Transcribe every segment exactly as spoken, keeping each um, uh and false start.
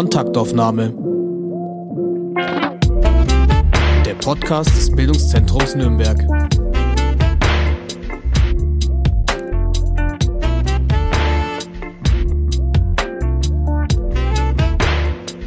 Kontaktaufnahme. Der Podcast des Bildungszentrums Nürnberg.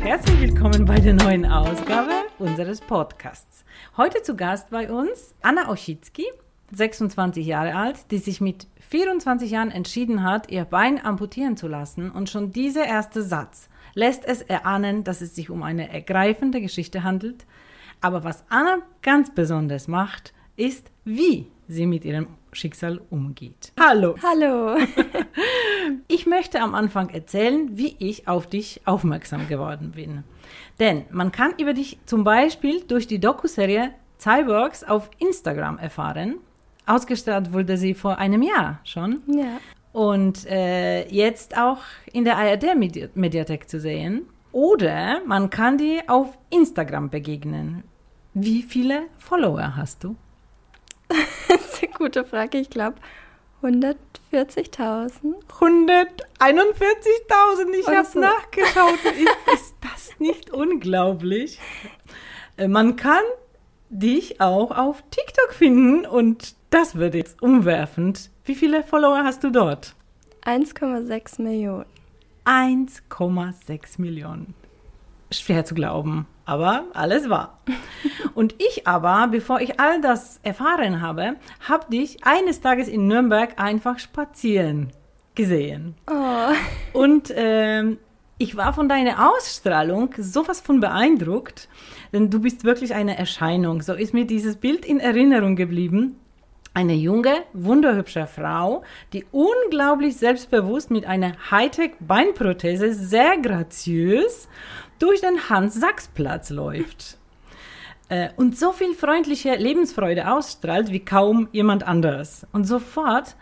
Herzlich willkommen bei der neuen Ausgabe unseres Podcasts. Heute zu Gast bei uns Anna Osicki, sechsundzwanzig Jahre alt, die sich mit vierundzwanzig Jahren entschieden hat, ihr Bein amputieren zu lassen, und schon dieser erste Satz lässt es erahnen, dass es sich um eine ergreifende Geschichte handelt. Aber was Anna ganz besonders macht, ist, wie sie mit ihrem Schicksal umgeht. Hallo! Hallo! Ich möchte am Anfang erzählen, wie ich auf dich aufmerksam geworden bin. Denn man kann über dich zum Beispiel durch die Dokuserie Cyborgs auf Instagram erfahren. Ausgestrahlt wurde sie vor einem Jahr schon. Ja. Und äh, jetzt auch in der A R D-Mediathek zu sehen. Oder man kann dir auf Instagram begegnen. Wie viele Follower hast du? Das ist eine gute Frage. Ich glaube, hundertvierzigtausend. hunderteinundvierzigtausend. Ich habe so. nachgeschaut. Ist, ist das nicht unglaublich? Man kann dich auch auf TikTok finden, und das wird jetzt umwerfend. Wie viele Follower hast du dort? eins Komma sechs Millionen. eins Komma sechs Millionen. Schwer zu glauben, aber alles wahr. Und ich aber, bevor ich all das erfahren habe, habe dich eines Tages in Nürnberg einfach spazieren gesehen. Oh. Und ähm, ich war von deiner Ausstrahlung sowas von beeindruckt, denn du bist wirklich eine Erscheinung. So ist mir dieses Bild in Erinnerung geblieben. Eine junge, wunderhübsche Frau, die unglaublich selbstbewusst mit einer Hightech-Beinprothese sehr graziös durch den Hans-Sachs-Platz läuft äh, und so viel freundliche Lebensfreude ausstrahlt wie kaum jemand anders. Und sofort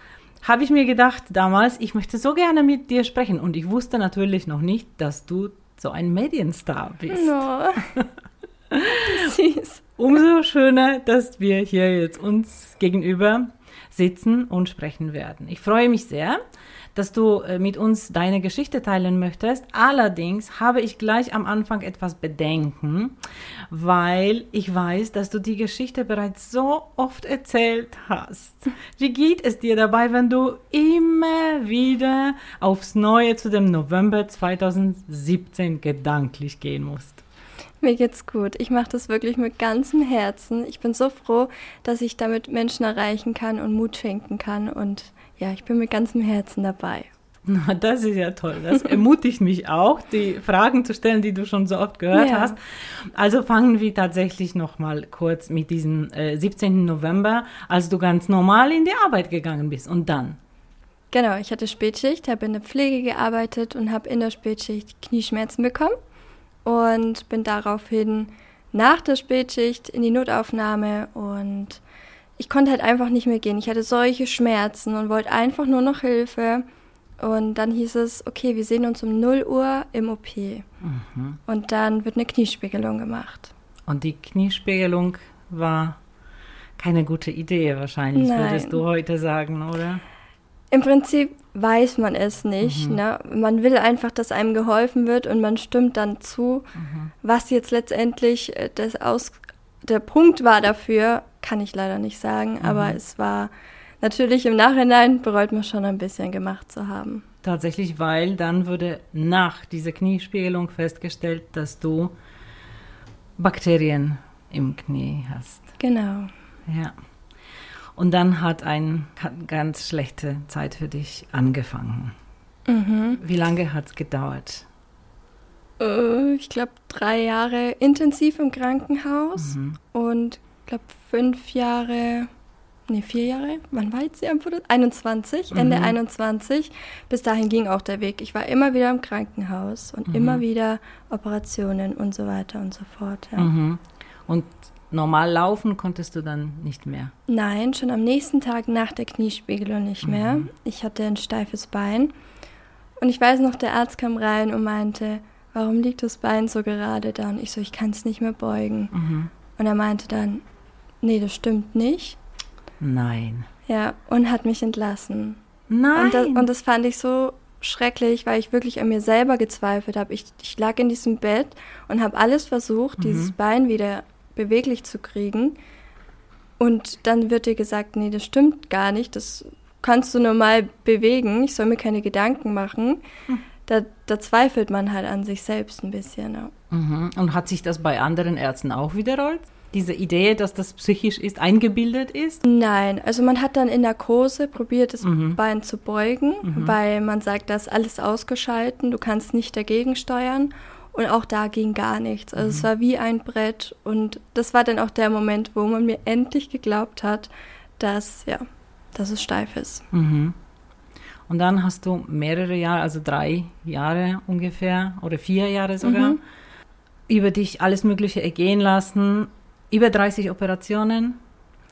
habe ich mir gedacht damals, ich möchte so gerne mit dir sprechen, und ich wusste natürlich noch nicht, dass du so ein Medienstar bist. No. Süß. Umso schöner, dass wir hier jetzt uns gegenüber sitzen und sprechen werden. Ich freue mich sehr, dass du mit uns deine Geschichte teilen möchtest. Allerdings habe ich gleich am Anfang etwas Bedenken, weil ich weiß, dass du die Geschichte bereits so oft erzählt hast. Wie geht es dir dabei, wenn du immer wieder aufs Neue zu dem November zweitausendsiebzehn gedanklich gehen musst? Mir geht's gut. Ich mache das wirklich mit ganzem Herzen. Ich bin so froh, dass ich damit Menschen erreichen kann und Mut schenken kann. Und ja, ich bin mit ganzem Herzen dabei. Na, das ist ja toll. Das ermutigt mich auch, die Fragen zu stellen, die du schon so oft gehört ja. hast. Also fangen wir tatsächlich noch mal kurz mit diesem äh, siebzehnten November, als du ganz normal in die Arbeit gegangen bist. Und dann? Genau, ich hatte Spätschicht, habe in der Pflege gearbeitet und habe in der Spätschicht Knieschmerzen bekommen. Und bin daraufhin nach der Spätschicht in die Notaufnahme, und ich konnte halt einfach nicht mehr gehen. Ich hatte solche Schmerzen und wollte einfach nur noch Hilfe. Und dann hieß es, okay, wir sehen uns um null Uhr im O P. Mhm. Und dann wird eine Kniespiegelung gemacht. Und die Kniespiegelung war keine gute Idee wahrscheinlich, Nein. würdest du heute sagen, oder? Im Prinzip weiß man es nicht. Mhm. Ne? Man will einfach, dass einem geholfen wird, und man stimmt dann zu. Mhm. Was jetzt letztendlich das Aus- der Punkt war dafür, kann ich leider nicht sagen. Mhm. Aber es war natürlich im Nachhinein, bereut man schon ein bisschen gemacht zu haben. Tatsächlich, weil dann wurde nach dieser Kniespiegelung festgestellt, dass du Bakterien im Knie hast. Genau. Ja. Und dann hat eine ganz schlechte Zeit für dich angefangen. Mhm. Wie lange hat es gedauert? Uh, ich glaube, drei Jahre intensiv im Krankenhaus mhm. und ich glaube, fünf Jahre, nee, vier Jahre, wann war jetzt die Ampute? einundzwanzig, mhm. Ende einundzwanzig. Bis dahin ging auch der Weg. Ich war immer wieder im Krankenhaus und mhm. immer wieder Operationen und so weiter und so fort. Ja. Mhm. Und normal laufen konntest du dann nicht mehr? Nein, schon am nächsten Tag nach der Kniespiegelung nicht mhm. mehr. Ich hatte ein steifes Bein. Und ich weiß noch, der Arzt kam rein und meinte, warum liegt das Bein so gerade da? Und ich so, ich kann es nicht mehr beugen. Mhm. Und er meinte dann, nee, das stimmt nicht. Nein. Ja, und hat mich entlassen. Nein. Und das, und das fand ich so schrecklich, weil ich wirklich an mir selber gezweifelt habe. Ich, ich lag in diesem Bett und habe alles versucht, mhm. dieses Bein wieder beweglich zu kriegen. Und dann wird dir gesagt, nee, das stimmt gar nicht, das kannst du normal bewegen, ich soll mir keine Gedanken machen. Mhm. Da, da zweifelt man halt an sich selbst ein bisschen. Ja. Mhm. Und hat sich das bei anderen Ärzten auch wiederholt? Diese Idee, dass das psychisch ist, eingebildet ist? Nein, also man hat dann in Narkose probiert, das mhm. Bein zu beugen, mhm. weil man sagt, da ist alles ausgeschalten, du kannst nicht dagegen steuern. Und auch da ging gar nichts. Also mhm. es war wie ein Brett. Und das war dann auch der Moment, wo man mir endlich geglaubt hat, dass, ja, dass es steif ist. Mhm. Und dann hast du mehrere Jahre, also drei Jahre ungefähr oder vier Jahre sogar, mhm. über dich alles Mögliche ergehen lassen. Über dreißig Operationen,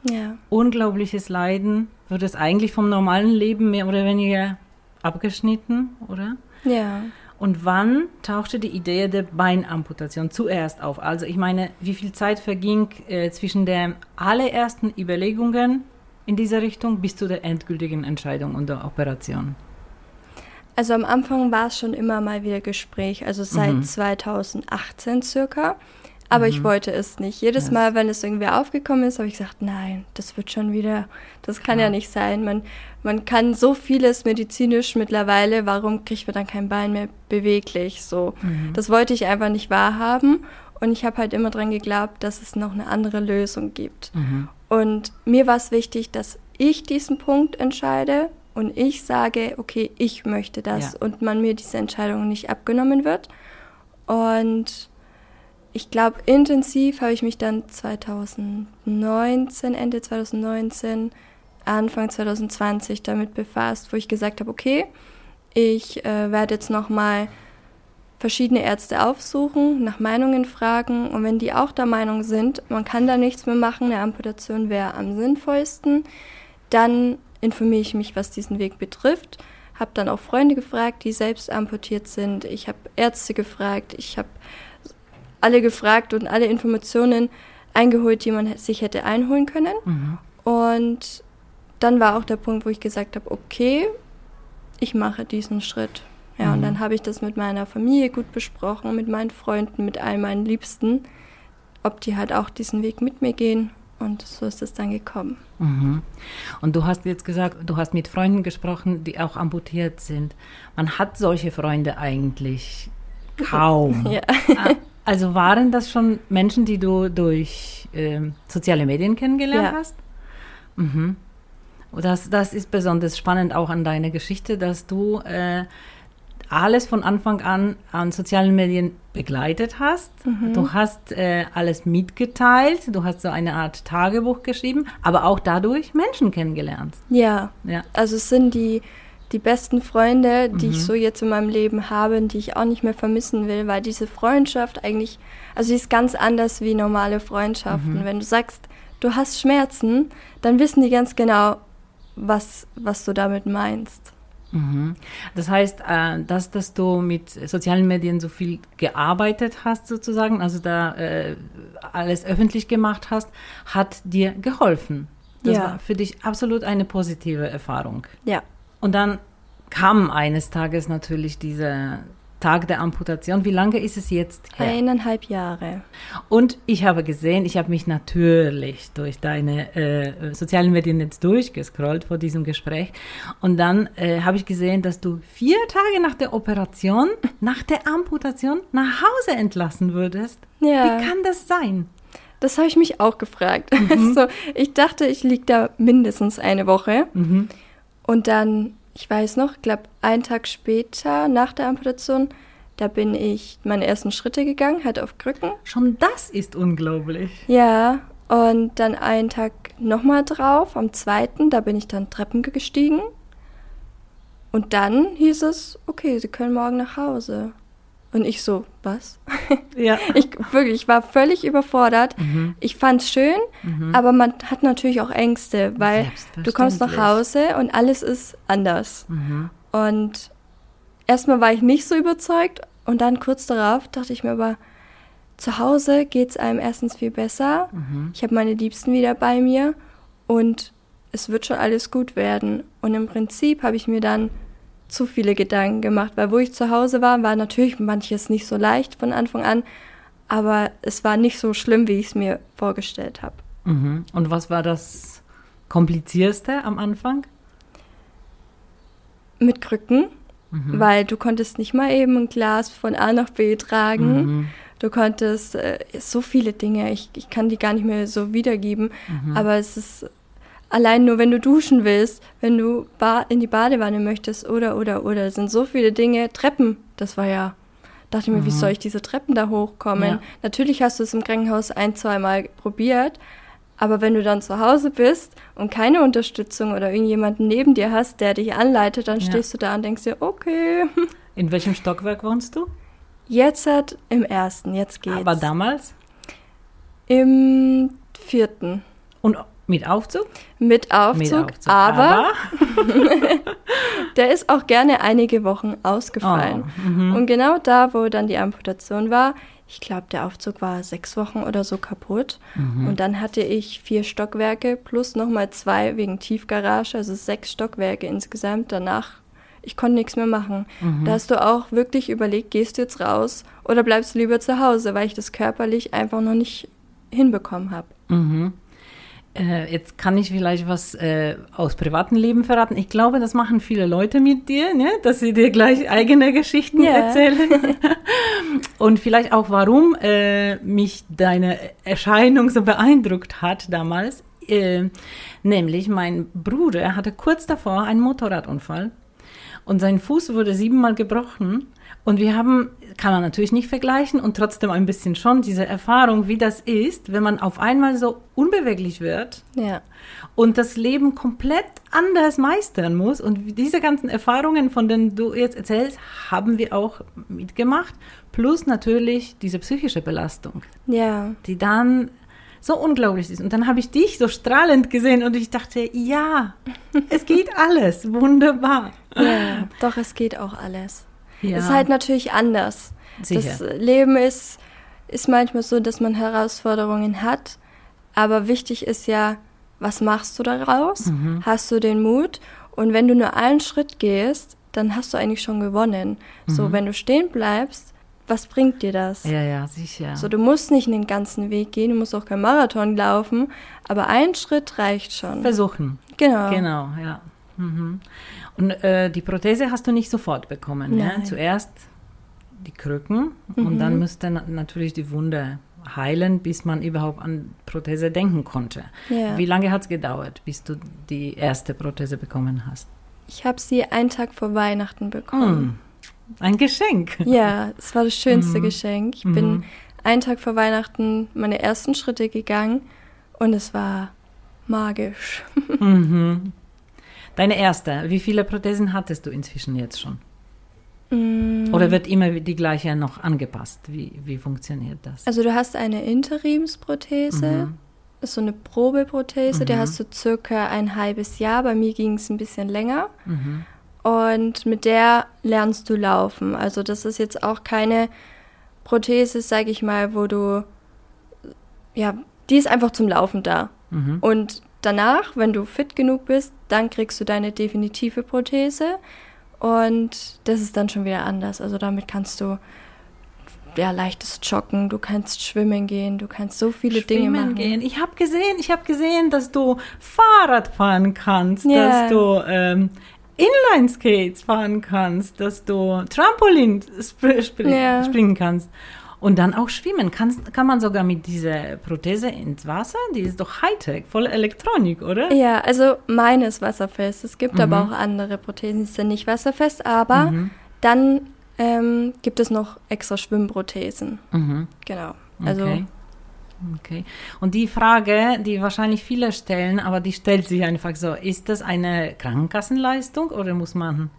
ja. Unglaubliches Leiden. Wird es eigentlich vom normalen Leben mehr oder weniger abgeschnitten, oder? Ja. Und wann tauchte die Idee der Beinamputation zuerst auf? Also ich meine, wie viel Zeit verging äh, zwischen den allerersten Überlegungen in dieser Richtung bis zu der endgültigen Entscheidung und der Operation? Also am Anfang war es schon immer mal wieder Gespräch, also seit mhm. zweitausendachtzehn circa. Aber mhm. ich wollte es nicht. Jedes yes. Mal, wenn es irgendwer aufgekommen ist, habe ich gesagt, nein, das wird schon wieder, das kann ja, ja nicht sein. Man, man kann so vieles medizinisch mittlerweile, warum kriegt man dann kein Bein mehr beweglich? So, mhm. das wollte ich einfach nicht wahrhaben. Und ich habe halt immer dran geglaubt, dass es noch eine andere Lösung gibt. Mhm. Und mir war es wichtig, dass ich diesen Punkt entscheide und ich sage, okay, ich möchte das. Ja. Und man mir diese Entscheidung nicht abgenommen wird. Und ich glaube, intensiv habe ich mich dann zweitausendneunzehn, Ende zweitausendneunzehn, Anfang zweitausendzwanzig damit befasst, wo ich gesagt habe, okay, ich äh, werde jetzt nochmal verschiedene Ärzte aufsuchen, nach Meinungen fragen. Und wenn die auch der Meinung sind, man kann da nichts mehr machen, eine Amputation wäre am sinnvollsten, dann informiere ich mich, was diesen Weg betrifft. Habe dann auch Freunde gefragt, die selbst amputiert sind. Ich habe Ärzte gefragt, ich habe alle gefragt und alle Informationen eingeholt, die man sich hätte einholen können. Mhm. Und dann war auch der Punkt, wo ich gesagt habe, okay, ich mache diesen Schritt. Ja, mhm. und dann habe ich das mit meiner Familie gut besprochen, mit meinen Freunden, mit all meinen Liebsten, ob die halt auch diesen Weg mit mir gehen. Und so ist es dann gekommen. Mhm. Und du hast jetzt gesagt, du hast mit Freunden gesprochen, die auch amputiert sind. Man hat solche Freunde eigentlich kaum. Ja. Also waren das schon Menschen, die du durch äh, soziale Medien kennengelernt ja. hast? Mhm. Das, das ist besonders spannend auch an deiner Geschichte, dass du äh, alles von Anfang an an sozialen Medien begleitet hast. Mhm. Du hast äh, alles mitgeteilt, du hast so eine Art Tagebuch geschrieben, aber auch dadurch Menschen kennengelernt. Ja, ja. Also es sind die... die besten Freunde, die mhm. ich so jetzt in meinem Leben habe und die ich auch nicht mehr vermissen will, weil diese Freundschaft eigentlich, also die ist ganz anders wie normale Freundschaften. Mhm. Wenn du sagst, du hast Schmerzen, dann wissen die ganz genau, was, was du damit meinst. Mhm. Das heißt, äh, dass, dass du mit sozialen Medien so viel gearbeitet hast sozusagen, also da äh, alles öffentlich gemacht hast, hat dir geholfen. Das ja. war für dich absolut eine positive Erfahrung. Ja. Und dann kam eines Tages natürlich dieser Tag der Amputation. Wie lange ist es jetzt her? Eineinhalb Jahre. Und ich habe gesehen, ich habe mich natürlich durch deine äh, sozialen Medien jetzt durchgescrollt vor diesem Gespräch. Und dann äh, habe ich gesehen, dass du vier Tage nach der Operation, nach der Amputation, nach Hause entlassen würdest. Ja. Wie kann das sein? Das habe ich mich auch gefragt. Mhm. So, ich dachte, ich liege da mindestens eine Woche. Mhm. Und dann, ich weiß noch, ich glaube, einen Tag später, nach der Amputation, da bin ich meine ersten Schritte gegangen, halt auf Krücken. Schon das ist unglaublich. Ja, und dann einen Tag nochmal drauf, am zweiten, da bin ich dann Treppen gestiegen. Und dann hieß es, okay, Sie können morgen nach Hause. Und ich so, was? Ja. Ich wirklich, ich war völlig überfordert. Mhm. Ich fand's schön, mhm. aber man hat natürlich auch Ängste, weil du kommst nach Hause und alles ist anders. Mhm. Und erstmal war ich nicht so überzeugt und dann kurz darauf dachte ich mir aber, zu Hause geht's einem erstens viel besser. Mhm. Ich habe meine Liebsten wieder bei mir und es wird schon alles gut werden. Und im Prinzip habe ich mir dann zu viele Gedanken gemacht, weil wo ich zu Hause war, war natürlich manches nicht so leicht von Anfang an, aber es war nicht so schlimm, wie ich es mir vorgestellt habe. Mhm. Und was war das Komplizierste am Anfang? Mit Krücken, mhm. weil du konntest nicht mal eben ein Glas von A nach B tragen. Mhm. Du konntest äh, so viele Dinge, ich, ich kann die gar nicht mehr so wiedergeben, mhm. aber es ist allein nur, wenn du duschen willst, wenn du ba- in die Badewanne möchtest oder, oder, oder. Es sind so viele Dinge. Treppen, das war ja, dachte ich mir, mhm. wie soll ich diese Treppen da hochkommen? Ja. Natürlich hast du es im Krankenhaus ein-, zweimal probiert, aber wenn du dann zu Hause bist und keine Unterstützung oder irgendjemanden neben dir hast, der dich anleitet, dann ja. stehst du da und denkst dir, okay. In welchem Stockwerk wohnst du? Jetzt hat im ersten, jetzt geht's. Aber damals? Im vierten. Und mit Aufzug? Mit Aufzug, mit Aufzug aber, aber. Der ist auch gerne einige Wochen ausgefallen. Oh, mhm. Und genau da, wo dann die Amputation war, ich glaube, der Aufzug war sechs Wochen oder so kaputt. Mhm. Und dann hatte ich vier Stockwerke plus nochmal zwei wegen Tiefgarage, also sechs Stockwerke insgesamt. Danach, ich konnte nichts mehr machen. Mhm. Da hast du auch wirklich überlegt, gehst du jetzt raus oder bleibst du lieber zu Hause, weil ich das körperlich einfach noch nicht hinbekommen habe. Mhm. Jetzt kann ich vielleicht was äh, aus privatem Leben verraten. Ich glaube, das machen viele Leute mit dir, ne? Dass sie dir gleich eigene Geschichten yeah. erzählen. Und vielleicht auch, warum äh, mich deine Erscheinung so beeindruckt hat damals. Äh, nämlich mein Bruder hatte kurz davor einen Motorradunfall und sein Fuß wurde siebenmal gebrochen. Und wir haben, kann man natürlich nicht vergleichen und trotzdem ein bisschen schon, diese Erfahrung, wie das ist, wenn man auf einmal so unbeweglich wird ja. und das Leben komplett anders meistern muss. Und diese ganzen Erfahrungen, von denen du jetzt erzählst, haben wir auch mitgemacht. Plus natürlich diese psychische Belastung, ja. die dann so unglaublich ist. Und dann habe ich dich so strahlend gesehen und ich dachte, ja, es geht alles, wunderbar. Ja, doch, es geht auch alles. Ja. Das ist halt natürlich anders. Sicher. Das Leben ist, ist manchmal so, dass man Herausforderungen hat, aber wichtig ist ja, was machst du daraus? Mhm. Hast du den Mut? Und wenn du nur einen Schritt gehst, dann hast du eigentlich schon gewonnen. Mhm. So, wenn du stehen bleibst, was bringt dir das? Ja, ja, sicher. So, du musst nicht den ganzen Weg gehen, du musst auch keinen Marathon laufen, aber ein Schritt reicht schon. Versuchen. Genau. Genau, ja. Mhm. Und äh, die Prothese hast du nicht sofort bekommen. Ja? Zuerst die Krücken mhm. und dann müsste na- natürlich die Wunde heilen, bis man überhaupt an Prothese denken konnte. Ja. Wie lange hat es gedauert, bis du die erste Prothese bekommen hast? Ich habe sie einen Tag vor Weihnachten bekommen. Mhm. Ein Geschenk. Ja, es war das schönste mhm. Geschenk. Ich mhm. bin einen Tag vor Weihnachten meine ersten Schritte gegangen und es war magisch. Mhm. Deine erste, wie viele Prothesen hattest du inzwischen jetzt schon? Mm. Oder wird immer die gleiche noch angepasst? Wie, wie funktioniert das? Also du hast eine Interimsprothese, mhm. das ist so eine Probeprothese, mhm. die hast du circa ein halbes Jahr, bei mir ging es ein bisschen länger. Mhm. Und mit der lernst du laufen. Also das ist jetzt auch keine Prothese, sage ich mal, wo du, ja, die ist einfach zum Laufen da. Mhm. Und danach, wenn du fit genug bist, dann kriegst du deine definitive Prothese und das ist dann schon wieder anders. Also damit kannst du ja leichtes Joggen, du kannst schwimmen gehen, du kannst so viele schwimmen Dinge machen. Gehen. Ich habe gesehen, ich habe gesehen, dass du Fahrrad fahren kannst, yeah. dass du ähm, Inline-Skates fahren kannst, dass du Trampolin sp- sp- yeah. springen kannst. Und dann auch schwimmen. Kann, kann man sogar mit dieser Prothese ins Wasser? Die ist doch Hightech, voll Elektronik, oder? Ja, also meine ist wasserfest. Es gibt mhm. aber auch andere Prothesen, die sind nicht wasserfest. Aber mhm. dann ähm, gibt es noch extra Schwimmprothesen. Mhm. Genau. Also okay. Okay. Und die Frage, die wahrscheinlich viele stellen, aber die stellt sich einfach so, ist das eine Krankenkassenleistung oder muss man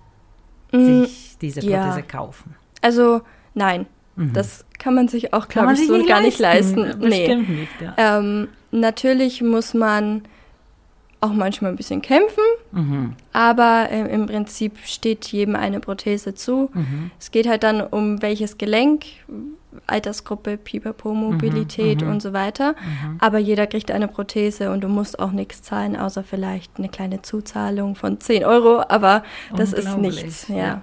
mhm. sich diese Prothese ja. kaufen? Also nein. Das kann man sich auch, glaube ich, so nicht gar nicht leisten. Bestimmt nee. Nicht, ja. ähm, natürlich muss man auch manchmal ein bisschen kämpfen, mhm. aber äh, im Prinzip steht jedem eine Prothese zu. Mhm. Es geht halt dann um welches Gelenk, Altersgruppe, Pipapo, Mobilität mhm, und so weiter. Mhm. Aber jeder kriegt eine Prothese und du musst auch nichts zahlen, außer vielleicht eine kleine Zuzahlung von zehn Euro. Aber das ist nichts. Ja. Ja.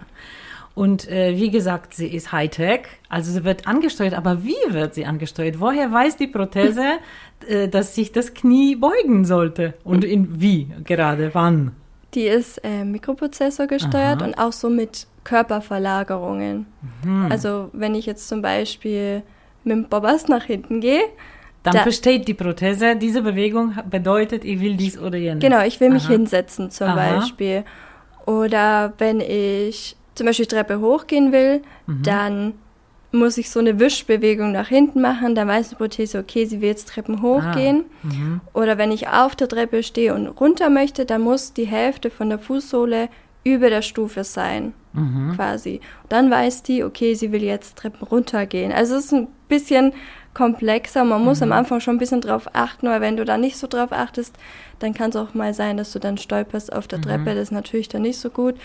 Und äh, wie gesagt, sie ist Hightech, also sie wird angesteuert, aber wie wird sie angesteuert? Woher weiß die Prothese, äh, dass sich das Knie beugen sollte? Und in wie gerade, wann? Die ist äh, Mikroprozessor gesteuert. Aha. Und auch so mit Körperverlagerungen. Mhm. Also wenn ich jetzt zum Beispiel mit dem Bobbers nach hinten gehe, Dann da, versteht die Prothese, diese Bewegung bedeutet, ich will dies oder jenes. Genau, ich will Aha. mich hinsetzen zum Aha. Beispiel. Oder wenn ich zum Beispiel Treppe hochgehen will, mhm. dann muss ich so eine Wischbewegung nach hinten machen, dann weiß die Prothese, okay, sie will jetzt Treppen hochgehen. Ah, mhm. Oder wenn ich auf der Treppe stehe und runter möchte, dann muss die Hälfte von der Fußsohle über der Stufe sein, mhm. quasi. Dann weiß die, okay, sie will jetzt Treppen runtergehen. Also es ist ein bisschen komplexer. Man muss mhm. am Anfang schon ein bisschen drauf achten, weil wenn du da nicht so drauf achtest, dann kann es auch mal sein, dass du dann stolperst auf der mhm. Treppe. Das ist natürlich dann nicht so gut.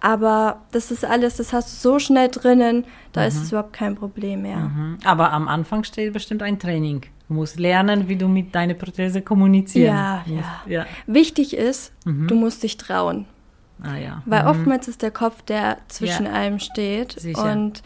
Aber das ist alles, das hast du so schnell drinnen, da mhm. ist es überhaupt kein Problem mehr. Mhm. Aber am Anfang steht bestimmt ein Training. Du musst lernen, wie du mit deiner Prothese kommunizieren ja, musst. Ja. Ja. Wichtig ist, mhm. du musst dich trauen. Ah, ja. Weil mhm. oftmals ist der Kopf, der zwischen ja. allem steht. Sicher. Und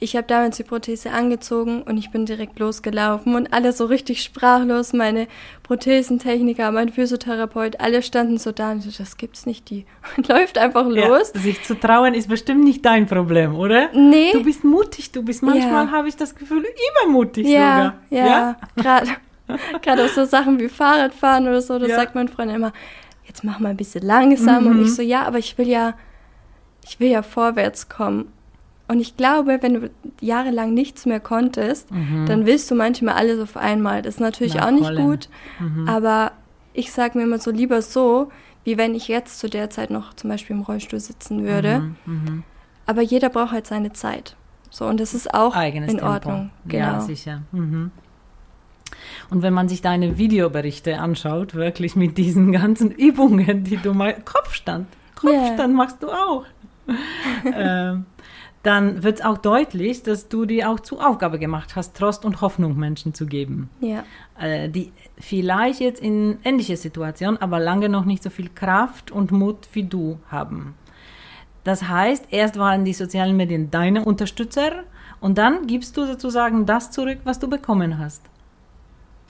ich habe damals die Prothese angezogen und ich bin direkt losgelaufen und alle so richtig sprachlos, meine Prothesentechniker, mein Physiotherapeut, alle standen so da und so, das gibt's nicht, die läuft einfach los. Ja, sich zu trauen ist bestimmt nicht dein Problem, oder? Nee. Du bist mutig, du bist manchmal, ja. habe ich das Gefühl, übermutig ja, sogar. Ja, ja? gerade gerade auch so Sachen wie Fahrradfahren oder so, das ja. sagt mein Freund immer, jetzt mach mal ein bisschen langsam mhm. und ich so, ja, aber ich will ja, ich will ja vorwärts kommen. Und ich glaube, wenn du jahrelang nichts mehr konntest, mhm. dann willst du manchmal alles auf einmal. Das ist natürlich Na, auch nicht voll. gut, mhm. aber ich sage mir immer so, lieber so, wie wenn ich jetzt zu der Zeit noch zum Beispiel im Rollstuhl sitzen würde. Mhm. Mhm. Aber jeder braucht halt seine Zeit. So, und das ist auch Eigenes in Tempo. Ordnung. Genau. Ja, sicher. Mhm. Und wenn man sich deine Videoberichte anschaut, wirklich mit diesen ganzen Übungen, die du mal, Kopfstand, Kopfstand yeah. machst du auch. ähm. Dann wird es auch deutlich, dass du dir auch zur Aufgabe gemacht hast, Trost und Hoffnung Menschen zu geben. Ja. Äh, die vielleicht jetzt in ähnlicher Situation, aber lange noch nicht so viel Kraft und Mut wie du haben. Das heißt, erst waren die sozialen Medien deine Unterstützer und dann gibst du sozusagen das zurück, was du bekommen hast.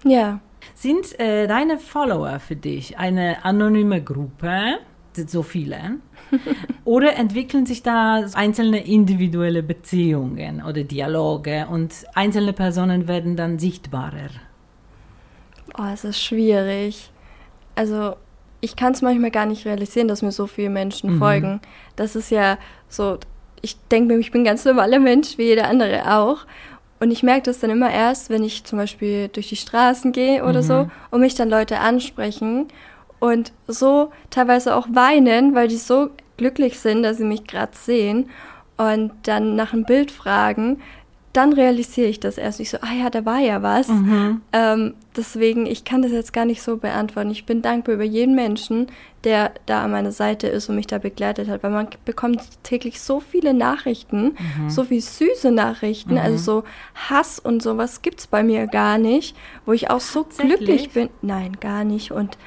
Ja. Sind äh, deine Follower für dich eine anonyme Gruppe? Sind so viele? Oder entwickeln sich da einzelne individuelle Beziehungen oder Dialoge und einzelne Personen werden dann sichtbarer? Oh, es ist schwierig. Also ich kann es manchmal gar nicht realisieren, dass mir so viele Menschen mhm. folgen. Das ist ja so, ich denke mir, ich bin ein ganz normaler Mensch, wie jeder andere auch. Und ich merke das dann immer erst, wenn ich zum Beispiel durch die Straßen gehe oder mhm. so und mich dann Leute ansprechen und so teilweise auch weinen, weil die so glücklich sind, dass sie mich gerade sehen und dann nach einem Bild fragen, dann realisiere ich das erst. Ich so, ah ja, da war ja was. Mhm. Ähm, deswegen, ich kann das jetzt gar nicht so beantworten. Ich bin dankbar über jeden Menschen, der da an meiner Seite ist und mich da begleitet hat, weil man bekommt täglich so viele Nachrichten, mhm. so viele süße Nachrichten, mhm. also so Hass und sowas gibt's bei mir gar nicht, wo ich auch so glücklich bin. Nein, gar nicht. Und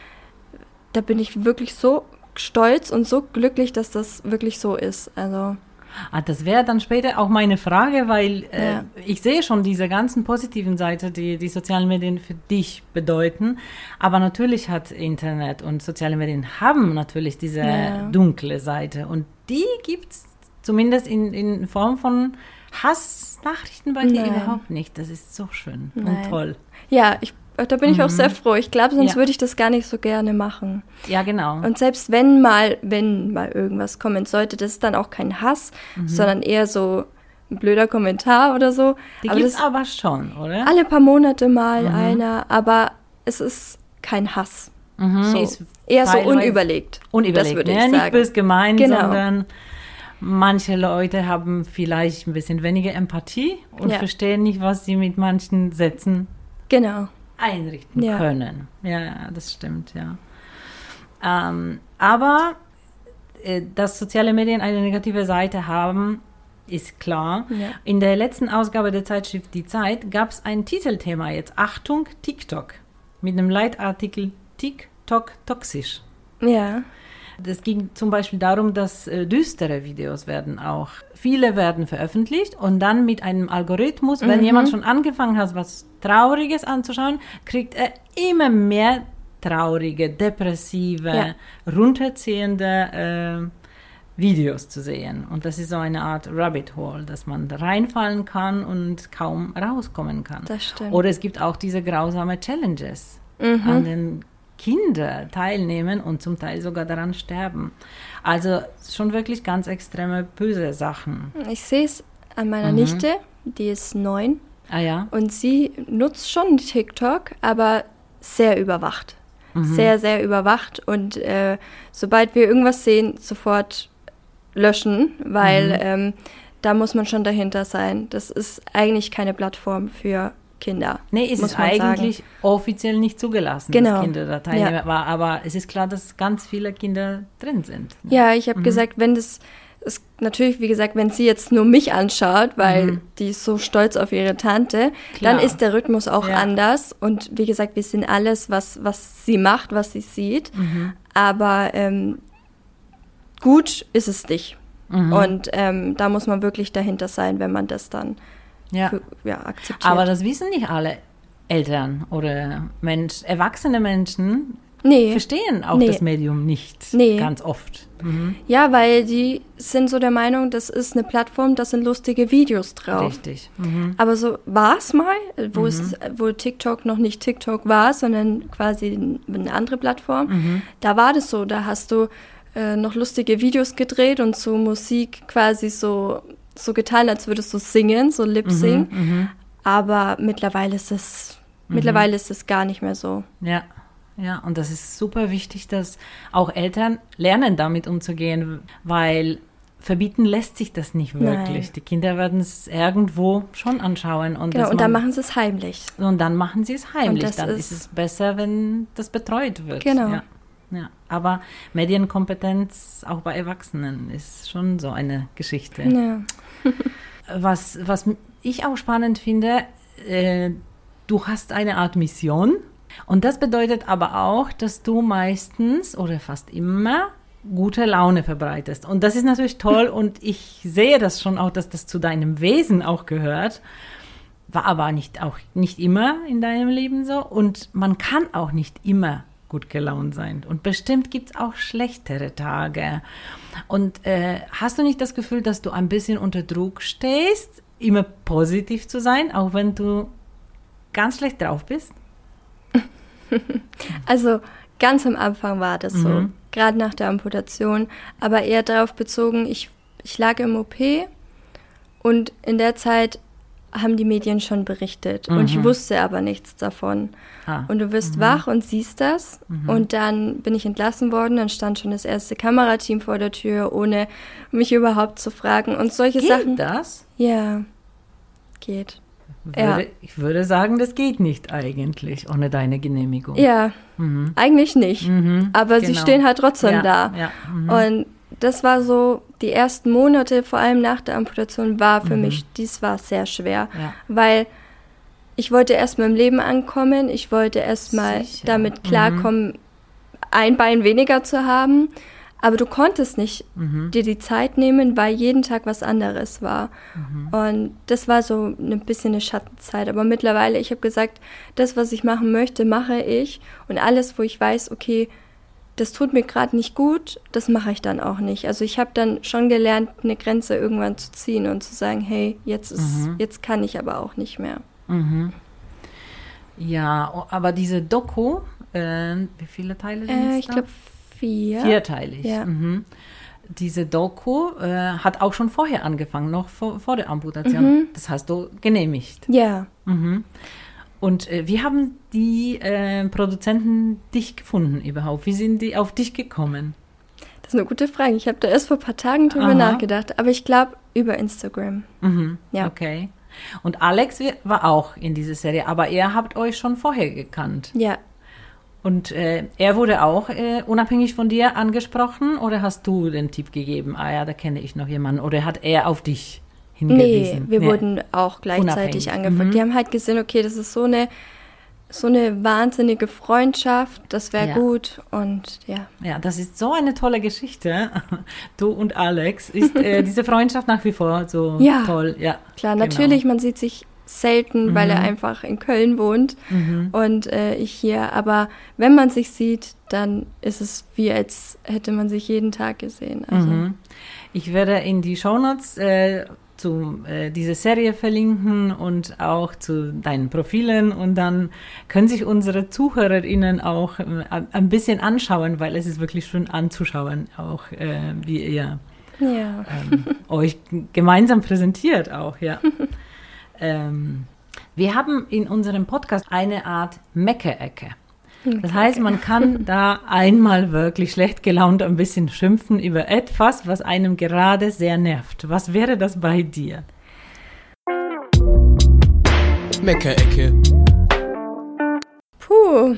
da bin ich wirklich so stolz und so glücklich, dass das wirklich so ist. Also ah, das wäre dann später auch meine Frage, weil äh, ja. ich sehe schon diese ganzen positiven Seiten, die die sozialen Medien für dich bedeuten. Aber natürlich hat Internet und soziale Medien haben natürlich diese ja. dunkle Seite. Und die gibt es zumindest in, in Form von Hassnachrichten bei dir Nein. überhaupt nicht. Das ist so schön Nein. und toll. Ja, ich Da bin ich mhm. auch sehr froh. Ich glaube, sonst ja. würde ich das gar nicht so gerne machen. Ja, genau. Und selbst wenn mal, wenn mal irgendwas kommen sollte, das ist dann auch kein Hass, mhm. sondern eher so ein blöder Kommentar oder so. Die gibt es aber schon, oder? Alle paar Monate mal mhm. einer, aber es ist kein Hass. Mhm. So, ist eher so unüberlegt. Unüberlegt, das würde ich sagen. Nicht böse gemeint, genau. sondern manche Leute haben vielleicht ein bisschen weniger Empathie und ja. verstehen nicht, was sie mit manchen Sätzen genau. einrichten ja. können. Ja, das stimmt, ja. Ähm, aber, äh, dass soziale Medien eine negative Seite haben, ist klar. Ja. In der letzten Ausgabe der Zeitschrift Die Zeit gab es ein Titelthema jetzt. Achtung, TikTok. Mit einem Leitartikel TikTok toxisch. Ja. Es ging zum Beispiel darum, dass äh, düstere Videos werden auch, viele werden veröffentlicht und dann mit einem Algorithmus, mhm. wenn jemand schon angefangen hat, was Trauriges anzuschauen, kriegt er immer mehr traurige, depressive, ja. runterziehende äh, Videos zu sehen. Und das ist so eine Art Rabbit Hole, dass man reinfallen kann und kaum rauskommen kann. Das stimmt. Oder es gibt auch diese grausamen Challenges mhm. an den Kinder teilnehmen und zum Teil sogar daran sterben. Also schon wirklich ganz extreme, böse Sachen. Ich sehe es an meiner mhm. Nichte, die ist neun. Ah ja. Und sie nutzt schon TikTok, aber sehr überwacht. Mhm. Sehr, sehr überwacht. Und äh, sobald wir irgendwas sehen, sofort löschen, weil mhm. ähm, da muss man schon dahinter sein. Das ist eigentlich keine Plattform für Kinder. Nee, es ist eigentlich sagen. offiziell nicht zugelassen, genau. dass Kinder da teilnehmen. Ja. Aber, aber es ist klar, dass ganz viele Kinder drin sind. Ne? Ja, ich habe mhm. gesagt, wenn das, ist natürlich, wie gesagt, wenn sie jetzt nur mich anschaut, weil mhm. die ist so stolz auf ihre Tante, klar. dann ist der Rhythmus auch ja. anders. Und wie gesagt, wir sehen alles, was, was sie macht, was sie sieht. Mhm. Aber ähm, gut ist es nicht. Mhm. Und ähm, da muss man wirklich dahinter sein, wenn man das dann Ja. Für, ja, akzeptiert. Aber das wissen nicht alle Eltern oder Mensch, erwachsene Menschen nee. verstehen auch nee. das Medium nicht nee. ganz oft. Mhm. Ja, weil die sind so der Meinung, das ist eine Plattform, da sind lustige Videos drauf. Richtig. Mhm. Aber so war es mal, wo, mhm. es, wo TikTok noch nicht TikTok war, sondern quasi eine andere Plattform. Mhm. Da war das so, da hast du äh, noch lustige Videos gedreht und so Musik quasi so... so getan, als würdest du singen, so Lip-Sing, mhm, aber mittlerweile ist es mhm. mittlerweile ist es gar nicht mehr so. Ja, ja, und das ist super wichtig, dass auch Eltern lernen, damit umzugehen, weil verbieten lässt sich das nicht wirklich. Nein. Die Kinder werden es irgendwo schon anschauen. Und, genau, und dann machen sie es heimlich. Und dann machen sie es heimlich. Dann ist, ist es besser, wenn das betreut wird. Genau. Ja. Ja, aber Medienkompetenz auch bei Erwachsenen ist schon so eine Geschichte. Ja. was, was ich auch spannend finde, äh, du hast eine Art Mission und das bedeutet aber auch, dass du meistens oder fast immer gute Laune verbreitest. Und das ist natürlich toll und ich sehe das schon auch, dass das zu deinem Wesen auch gehört. War aber nicht, auch nicht immer in deinem Leben so und man kann auch nicht immer gut gelaunt sein. Und bestimmt gibt es auch schlechtere Tage. Und äh, hast du nicht das Gefühl, dass du ein bisschen unter Druck stehst, immer positiv zu sein, auch wenn du ganz schlecht drauf bist? Also ganz am Anfang war das mhm. so, gerade nach der Amputation, aber eher darauf bezogen, ich, ich lag im O P und in der Zeit haben die Medien schon berichtet mhm. und ich wusste aber nichts davon. Ah. Und du wirst mhm. wach und siehst das mhm. und dann bin ich entlassen worden, dann stand schon das erste Kamerateam vor der Tür, ohne mich überhaupt zu fragen und solche geht Sachen. Geht das? Ja, geht. Würde, ja. Ich würde sagen, das geht nicht eigentlich ohne deine Genehmigung. Ja, mhm. eigentlich nicht, mhm. aber genau. sie stehen halt trotzdem ja. da. Ja. Mhm. Und das war so, die ersten Monate, vor allem nach der Amputation, war für mhm. mich, dies war sehr schwer, ja. weil ich wollte erst mal im Leben ankommen, ich wollte erst mal Sicher. damit klarkommen, mhm. ein Bein weniger zu haben, aber du konntest nicht mhm. dir die Zeit nehmen, weil jeden Tag was anderes war. Mhm. Und das war so ein bisschen eine Schattenzeit, aber mittlerweile, ich habe gesagt, das, was ich machen möchte, mache ich und alles, wo ich weiß, okay, das tut mir gerade nicht gut, das mache ich dann auch nicht. Also ich habe dann schon gelernt, eine Grenze irgendwann zu ziehen und zu sagen, hey, jetzt ist, mhm. jetzt kann ich aber auch nicht mehr. Mhm. Ja, aber diese Doku, äh, wie viele Teile sind es äh, Ich glaube vier. Vierteilig. Ja. Mhm. Diese Doku äh, hat auch schon vorher angefangen, noch vor, vor der Amputation. Mhm. Das hast du genehmigt. Ja. Mhm. Und äh, wie haben die äh, Produzenten dich gefunden überhaupt? Wie sind die auf dich gekommen? Das ist eine gute Frage. Ich habe da erst vor ein paar Tagen drüber Aha. nachgedacht. Aber ich glaube, über Instagram. Mhm. Ja. Okay. Und Alex war auch in dieser Serie. Aber ihr habt euch schon vorher gekannt. Ja. Und äh, er wurde auch äh, unabhängig von dir angesprochen? Oder hast du den Tipp gegeben, ah ja, da kenne ich noch jemanden? Oder hat er auf dich hingewiesen? Nee, wir nee. wurden auch gleichzeitig Unabhängig. angefragt. Mhm. Die haben halt gesehen, okay, das ist so eine, so eine wahnsinnige Freundschaft, das wäre ja. gut und ja. Ja, das ist so eine tolle Geschichte. Du und Alex, ist äh, diese Freundschaft nach wie vor so ja, toll? Ja, klar, genau. Natürlich, man sieht sich selten, mhm. weil er einfach in Köln wohnt mhm. und äh, ich hier, aber wenn man sich sieht, dann ist es wie, als hätte man sich jeden Tag gesehen. Also. Mhm. Ich werde in die Shownotes äh, zu äh, dieser Serie verlinken und auch zu deinen Profilen und dann können sich unsere ZuhörerInnen auch äh, ein bisschen anschauen, weil es ist wirklich schön anzuschauen, auch äh, wie ihr ja. ähm, euch gemeinsam präsentiert auch, ja. Ähm, wir haben in unserem Podcast eine Art Mecke-Ecke. Das heißt, man kann da einmal wirklich schlecht gelaunt ein bisschen schimpfen über etwas, was einem gerade sehr nervt. Was wäre das bei dir? Mecke-Ecke. Puh.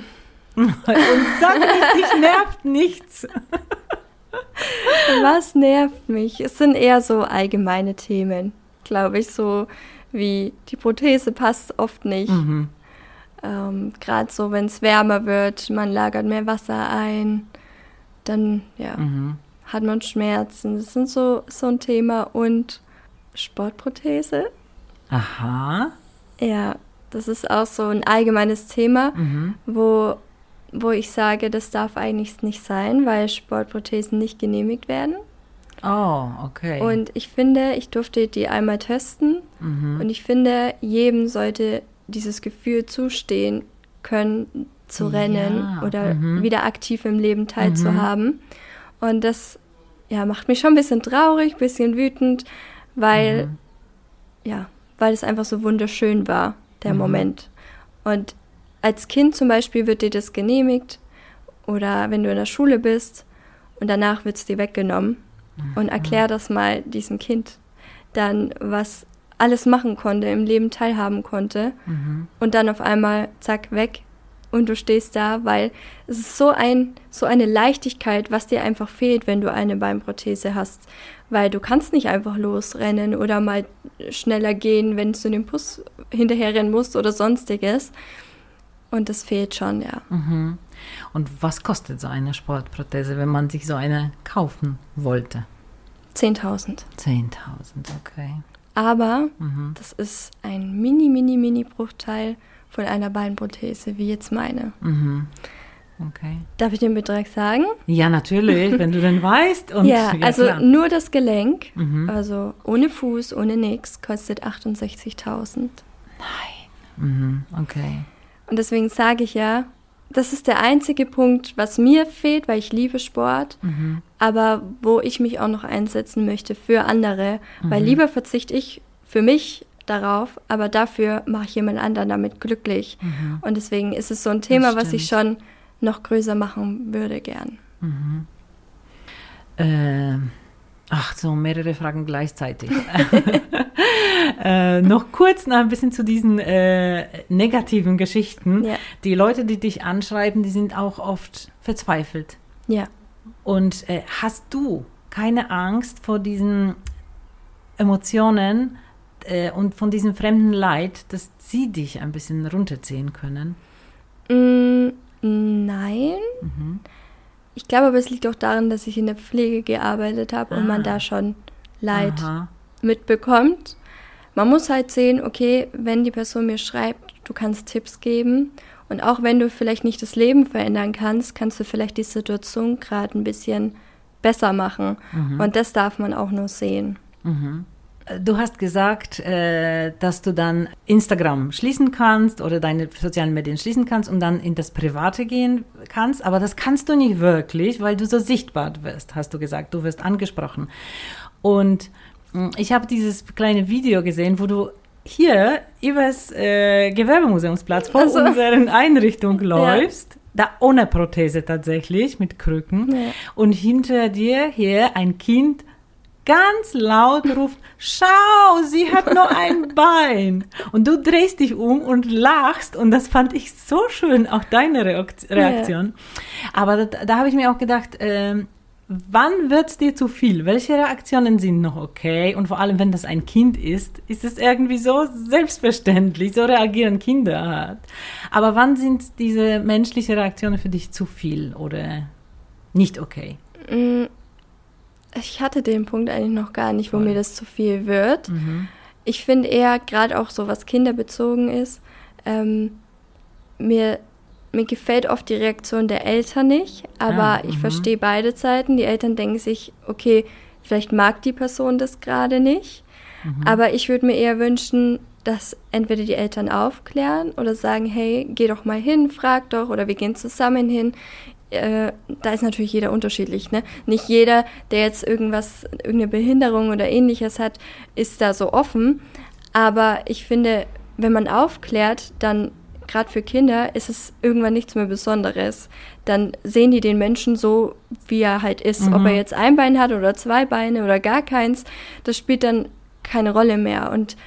Und sag nicht, dich nervt nichts. Was nervt mich? Es sind eher so allgemeine Themen, glaube ich, so wie die Prothese passt oft nicht. Mhm. Ähm, gerade so, wenn es wärmer wird, man lagert mehr Wasser ein, dann ja, mhm. hat man Schmerzen. Das sind so, so ein Thema. Und Sportprothese. Aha. Ja, das ist auch so ein allgemeines Thema, mhm. wo, wo ich sage, das darf eigentlich nicht sein, weil Sportprothesen nicht genehmigt werden. Oh, okay. Und ich finde, ich durfte die einmal testen mhm. und ich finde, jedem sollte dieses Gefühl zustehen können, zu rennen ja. oder mhm. wieder aktiv im Leben teilzuhaben. Mhm. Und das ja, macht mich schon ein bisschen traurig, ein bisschen wütend, weil, mhm. ja, weil es einfach so wunderschön war, der mhm. Moment. Und als Kind zum Beispiel wird dir das genehmigt oder wenn du in der Schule bist und danach wird es dir weggenommen. Und erklär das mal diesem Kind dann, was alles machen konnte, im Leben teilhaben konnte mhm. und dann auf einmal, zack, weg und du stehst da, weil es ist so ein, so eine Leichtigkeit, was dir einfach fehlt, wenn du eine Beinprothese hast, weil du kannst nicht einfach losrennen oder mal schneller gehen, wenn du den Bus hinterherrennen musst oder sonstiges und das fehlt schon, ja. Mhm. Und was kostet so eine Sportprothese, wenn man sich so eine kaufen wollte? zehntausend. zehntausend, okay. Aber mhm. das ist ein mini, mini, mini Bruchteil von einer Beinprothese, wie jetzt meine. Mhm. Okay. Darf ich den Betrag sagen? Ja, natürlich, wenn du den weißt. Und ja, ja, also klar. Nur das Gelenk, mhm. also ohne Fuß, ohne nichts, kostet achtundsechzigtausend. Nein. Mhm. Okay. Und deswegen sage ich ja, das ist der einzige Punkt, was mir fehlt, weil ich liebe Sport, mhm. aber wo ich mich auch noch einsetzen möchte für andere, mhm. weil lieber verzichte ich für mich darauf, aber dafür mache ich jemand anderen damit glücklich. Mhm. Und deswegen ist es so ein Thema, was ich schon noch größer machen würde gern. Mhm. Ähm, ach so, mehrere Fragen gleichzeitig. Äh, noch kurz noch ein bisschen zu diesen äh, negativen Geschichten. Ja. Die Leute, die dich anschreiben, die sind auch oft verzweifelt. Ja. Und äh, hast du keine Angst vor diesen Emotionen äh, und von diesem fremden Leid, dass sie dich ein bisschen runterziehen können? Mm, nein. Mhm. Ich glaube, aber es liegt auch daran, dass ich in der Pflege gearbeitet habe ah. und man da schon Leid Aha. mitbekommt. Man muss halt sehen, okay, wenn die Person mir schreibt, du kannst Tipps geben und auch wenn du vielleicht nicht das Leben verändern kannst, kannst du vielleicht die Situation gerade ein bisschen besser machen mhm. und das darf man auch nur sehen. Mhm. Du hast gesagt, äh, dass du dann Instagram schließen kannst oder deine sozialen Medien schließen kannst und dann in das Private gehen kannst, aber das kannst du nicht wirklich, weil du so sichtbar wirst, hast du gesagt, du wirst angesprochen und ich habe dieses kleine Video gesehen, wo du hier übers äh, Gewerbemuseumsplatz vor also. unseren Einrichtung läufst, ja. da ohne Prothese tatsächlich, mit Krücken. Ja. Und hinter dir hier ein Kind ganz laut ruft, schau, sie hat nur ein Bein. Und du drehst dich um und lachst. Und das fand ich so schön, auch deine Reaktion. Ja. Aber da, da habe ich mir auch gedacht, äh, Wann wird es dir zu viel? Welche Reaktionen sind noch okay? Und vor allem, wenn das ein Kind ist, ist es irgendwie so selbstverständlich, so reagieren Kinder halt. Aber wann sind diese menschlichen Reaktionen für dich zu viel oder nicht okay? Ich hatte den Punkt eigentlich noch gar nicht, wo Voll. Mir das zu viel wird. Mhm. Ich finde eher, gerade auch so, was kinderbezogen ist, ähm, mir... Mir gefällt oft die Reaktion der Eltern nicht, aber ah, ich verstehe beide Seiten. Die Eltern denken sich, okay, vielleicht mag die Person das gerade nicht. Mhm. Aber ich würde mir eher wünschen, dass entweder die Eltern aufklären oder sagen, hey, geh doch mal hin, frag doch, oder wir gehen zusammen hin. Äh, da ist natürlich jeder unterschiedlich, ne? Nicht jeder, der jetzt irgendwas, irgendeine Behinderung oder Ähnliches hat, ist da so offen. Aber ich finde, wenn man aufklärt, dann gerade für Kinder ist es irgendwann nichts mehr Besonderes. Dann sehen die den Menschen so, wie er halt ist. Mhm. Ob er jetzt ein Bein hat oder zwei Beine oder gar keins, das spielt dann keine Rolle mehr. Und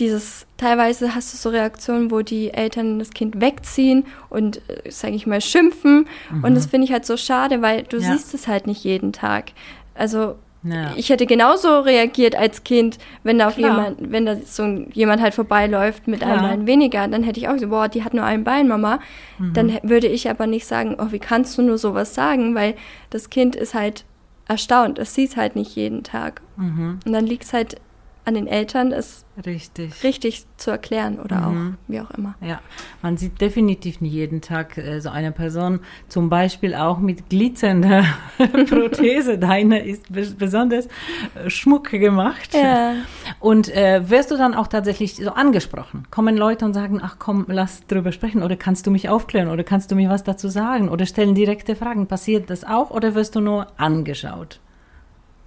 dieses, teilweise hast du so Reaktionen, wo die Eltern das Kind wegziehen und, sage ich mal, schimpfen. Mhm. Und das finde ich halt so schade, weil du ja. siehst es halt nicht jeden Tag. Also ja. ich hätte genauso reagiert als Kind, wenn da auf jemand, wenn da so jemand halt vorbeiläuft mit einem Bein weniger, dann hätte ich auch gesagt, boah, die hat nur ein Bein, Mama. Mhm. Dann würde ich aber nicht sagen, oh, wie kannst du nur sowas sagen, weil das Kind ist halt erstaunt, es sieht es halt nicht jeden Tag. Mhm. Und dann liegt es halt an den Eltern, es richtig. richtig zu erklären oder mhm. auch, wie auch immer. Ja, man sieht definitiv nicht jeden Tag äh, so eine Person, zum Beispiel auch mit glitzernder Prothese. Deine ist be- besonders schmuck gemacht. Ja. Und äh, wirst du dann auch tatsächlich so angesprochen? Kommen Leute und sagen, ach komm, lass drüber sprechen oder kannst du mich aufklären oder kannst du mir was dazu sagen oder stellen direkte Fragen. Passiert das auch oder wirst du nur angeschaut?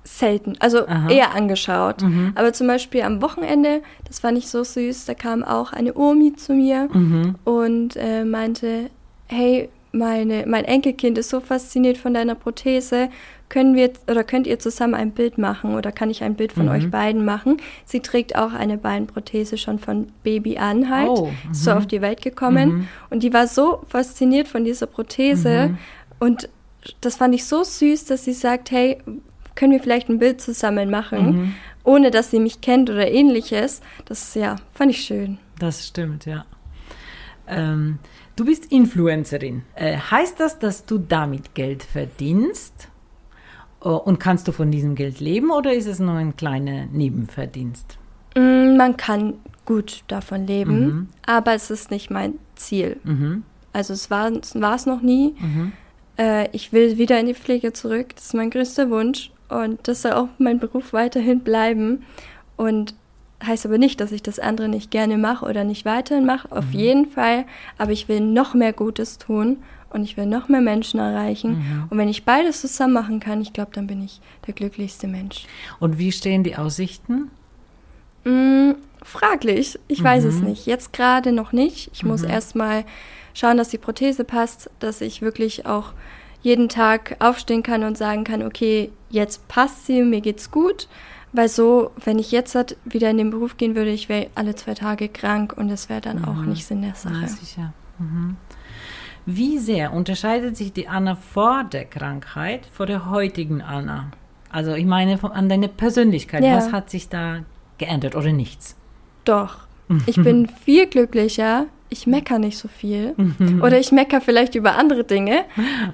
Selten, also Aha. eher angeschaut. Mhm. Aber zum Beispiel am Wochenende, das fand ich so süß, da kam auch eine Omi zu mir mhm. und äh, meinte, hey, meine, mein Enkelkind ist so fasziniert von deiner Prothese, können wir oder könnt ihr zusammen ein Bild machen oder kann ich ein Bild von mhm. euch beiden machen? Sie trägt auch eine Beinprothese schon von Baby an halt, oh. mhm. so auf die Welt gekommen mhm. und die war so fasziniert von dieser Prothese mhm. und das fand ich so süß, dass sie sagt, hey, können wir vielleicht ein Bild zusammen machen, mhm. ohne dass sie mich kennt oder Ähnliches. Das, ja, fand ich schön. Das stimmt, ja. Ähm, du bist Influencerin. Äh, heißt das, dass du damit Geld verdienst? Oh, und kannst du von diesem Geld leben oder ist es nur ein kleiner Nebenverdienst? Mm, man kann gut davon leben, mhm. aber es ist nicht mein Ziel. Mhm. Also es war es noch nie. Mhm. Äh, ich will wieder in die Pflege zurück. Das ist mein größter Wunsch. Und das soll auch mein Beruf weiterhin bleiben. Und heißt aber nicht, dass ich das andere nicht gerne mache oder nicht weiterhin mache. Auf mhm. jeden Fall. Aber ich will noch mehr Gutes tun und ich will noch mehr Menschen erreichen. Mhm. Und wenn ich beides zusammen machen kann, ich glaube, dann bin ich der glücklichste Mensch. Und wie stehen die Aussichten? Mhm, fraglich. Ich mhm. weiß es nicht. Jetzt gerade noch nicht. Ich mhm. muss erst mal schauen, dass die Prothese passt, dass ich wirklich auch jeden Tag aufstehen kann und sagen kann, okay, jetzt passt sie, mir geht's gut, weil so, wenn ich jetzt halt wieder in den Beruf gehen würde, ich wäre alle zwei Tage krank und das wäre dann mhm. auch nicht Sinn der Sache. Ja, sicher. Mhm. Wie sehr unterscheidet sich die Anna vor der Krankheit von der heutigen Anna? Also ich meine an deine Persönlichkeit, ja. was hat sich da geändert oder nichts? Doch, ich bin viel glücklicher. Ich meckere nicht so viel oder ich meckere vielleicht über andere Dinge,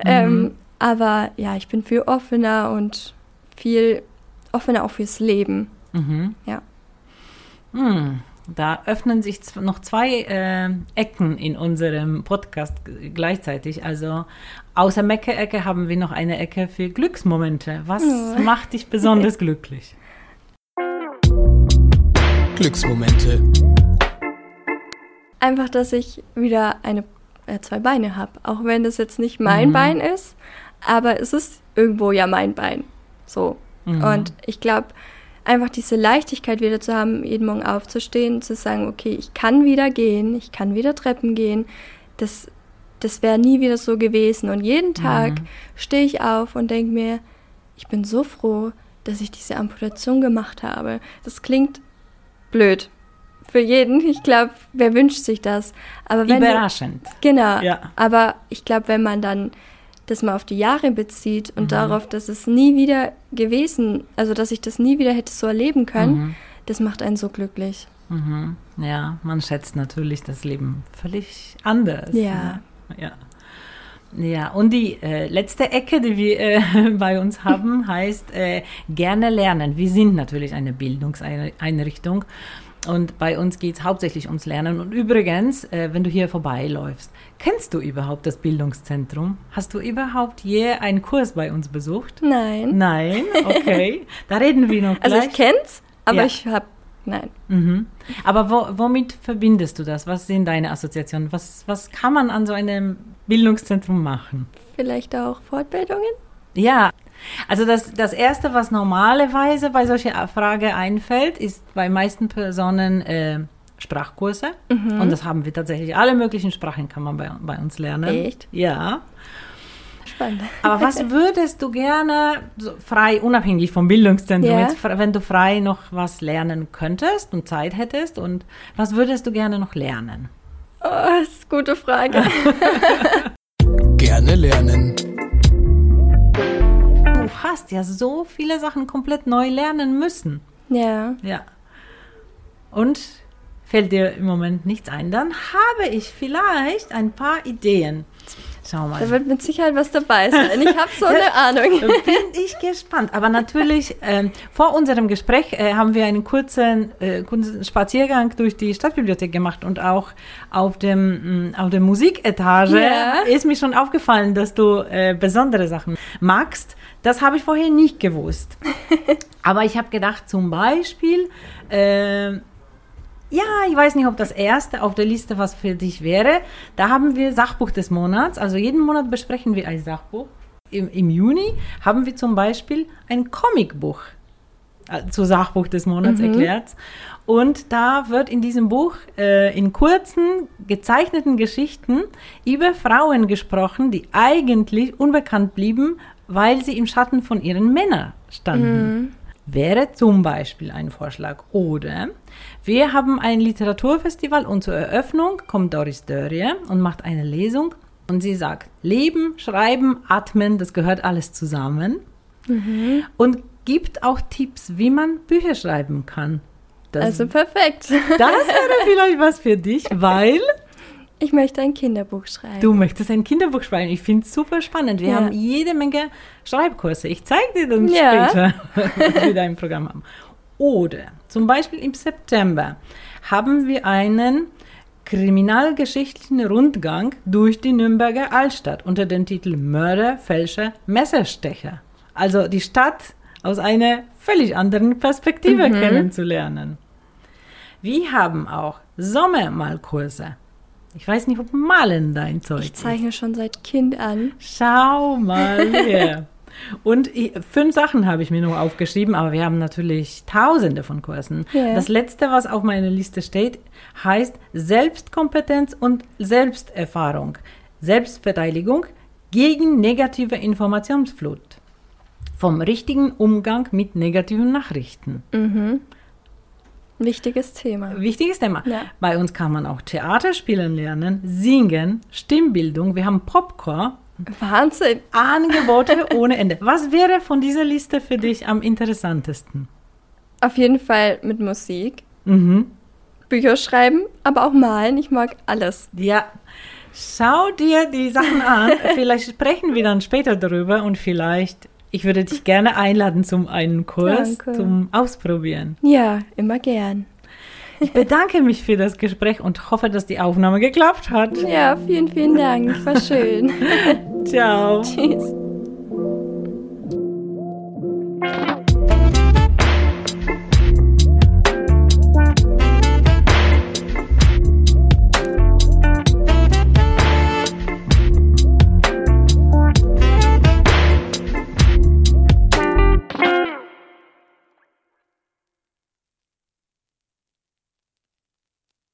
ähm, aber ja, ich bin viel offener und viel offener auch fürs Leben, mhm. ja. Da öffnen sich noch zwei äh, Ecken in unserem Podcast gleichzeitig, also außer Mecker-Ecke haben wir noch eine Ecke für Glücksmomente. Was oh. macht dich besonders glücklich? Glücksmomente. Einfach, dass ich wieder eine, äh, zwei Beine habe. Auch wenn das jetzt nicht mein mhm. Bein ist, aber es ist irgendwo ja mein Bein. So. Mhm. Und ich glaube, einfach diese Leichtigkeit wieder zu haben, jeden Morgen aufzustehen, zu sagen, okay, ich kann wieder gehen, ich kann wieder Treppen gehen. Das, das wäre nie wieder so gewesen. Und jeden Tag mhm. stehe ich auf und denke mir, ich bin so froh, dass ich diese Amputation gemacht habe. Das klingt blöd. Für jeden, ich glaube, wer wünscht sich das? Aber wenn, überraschend. Genau, ja. aber ich glaube, wenn man dann das mal auf die Jahre bezieht und mhm. darauf, dass es nie wieder gewesen, also dass ich das nie wieder hätte so erleben können, mhm. das macht einen so glücklich. Mhm. Ja, man schätzt natürlich das Leben völlig anders. Ja. Ne? Ja. Ja, und die äh, letzte Ecke, die wir äh, bei uns haben, heißt äh, gerne lernen. Wir sind natürlich eine Bildungseinrichtung und bei uns geht es hauptsächlich ums Lernen. Und übrigens, äh, wenn du hier vorbeiläufst, kennst du überhaupt das Bildungszentrum? Hast du überhaupt je einen Kurs bei uns besucht? Nein. Nein? Okay. Da reden wir noch gleich. Also ich kenn's, aber ja. ich habe... Nein. Mhm. Aber wo, womit verbindest du das? Was sind deine Assoziationen? Was, was kann man an so einem Bildungszentrum machen? Vielleicht auch Fortbildungen? Ja, also das, das Erste, was normalerweise bei solcher Frage einfällt, ist bei meisten Personen äh, Sprachkurse. Mhm. Und das haben wir tatsächlich. Alle möglichen Sprachen kann man bei, bei uns lernen. Echt? Ja. Spannend. Aber was würdest du gerne, so frei, unabhängig vom Bildungszentrum, yeah. jetzt, wenn du frei noch was lernen könntest und Zeit hättest, und was würdest du gerne noch lernen? Oh, das ist eine gute Frage. Gerne lernen. Du hast ja so viele Sachen komplett neu lernen müssen. Ja. Yeah. Ja. Und fällt dir im Moment nichts ein, dann habe ich vielleicht ein paar Ideen. Schau mal. Da wird mit Sicherheit was dabei sein. Ich habe so eine Ahnung. Da bin ich gespannt. Aber natürlich, ähm, vor unserem Gespräch äh, haben wir einen kurzen, äh, kurzen Spaziergang durch die Stadtbibliothek gemacht. Und auch auf, dem, mh, auf der Musiketage yeah. ist mir schon aufgefallen, dass du äh, besondere Sachen magst. Das habe ich vorher nicht gewusst. Aber ich habe gedacht, zum Beispiel... Äh, Ja, ich weiß nicht, ob das erste auf der Liste was für dich wäre. Da haben wir Sachbuch des Monats. Also jeden Monat besprechen wir ein Sachbuch. Im, im Juni haben wir zum Beispiel ein Comicbuch äh, zu Sachbuch des Monats mhm. erklärt. Und da wird in diesem Buch äh, in kurzen, gezeichneten Geschichten über Frauen gesprochen, die eigentlich unbekannt blieben, weil sie im Schatten von ihren Männern standen. Mhm. Wäre zum Beispiel ein Vorschlag. Oder wir haben ein Literaturfestival und zur Eröffnung kommt Doris Dörrie und macht eine Lesung und sie sagt, Leben, Schreiben, Atmen, das gehört alles zusammen mhm. und gibt auch Tipps, wie man Bücher schreiben kann. Das, also perfekt. Das wäre vielleicht was für dich, weil... Ich möchte ein Kinderbuch schreiben. Du möchtest ein Kinderbuch schreiben. Ich finde es super spannend. Wir ja. haben jede Menge Schreibkurse. Ich zeige dir dann ja. später, was wir da im Programm haben. Oder zum Beispiel im September haben wir einen kriminalgeschichtlichen Rundgang durch die Nürnberger Altstadt unter dem Titel Mörder, Fälscher, Messerstecher. Also die Stadt aus einer völlig anderen Perspektive mhm. kennenzulernen. Wir haben auch Sommermalkurse. Ich weiß nicht, ob Malen dein Zeug ist. Ich zeichne ist. schon seit Kind an. Schau mal her. Und ich, fünf Sachen habe ich mir nur aufgeschrieben, aber wir haben natürlich tausende von Kursen. Yeah. Das letzte, was auf meiner Liste steht, heißt Selbstkompetenz und Selbsterfahrung. Selbstverteidigung gegen negative Informationsflut. Vom richtigen Umgang mit negativen Nachrichten. Mhm. Wichtiges Thema. Wichtiges Thema. Ja. Bei uns kann man auch Theater spielen lernen, singen, Stimmbildung. Wir haben Popcorn. Wahnsinn. Angebote ohne Ende. Was wäre von dieser Liste für dich am interessantesten? Auf jeden Fall mit Musik. Mhm. Bücher schreiben, aber auch malen. Ich mag alles. Ja. Schau dir die Sachen an. Vielleicht sprechen wir dann später darüber und vielleicht... Ich würde dich gerne einladen zum einen Kurs, Danke. Zum Ausprobieren. Ja, immer gern. Ich bedanke mich für das Gespräch und hoffe, dass die Aufnahme geklappt hat. Ja, vielen, vielen Dank. War schön. Ciao. Tschüss.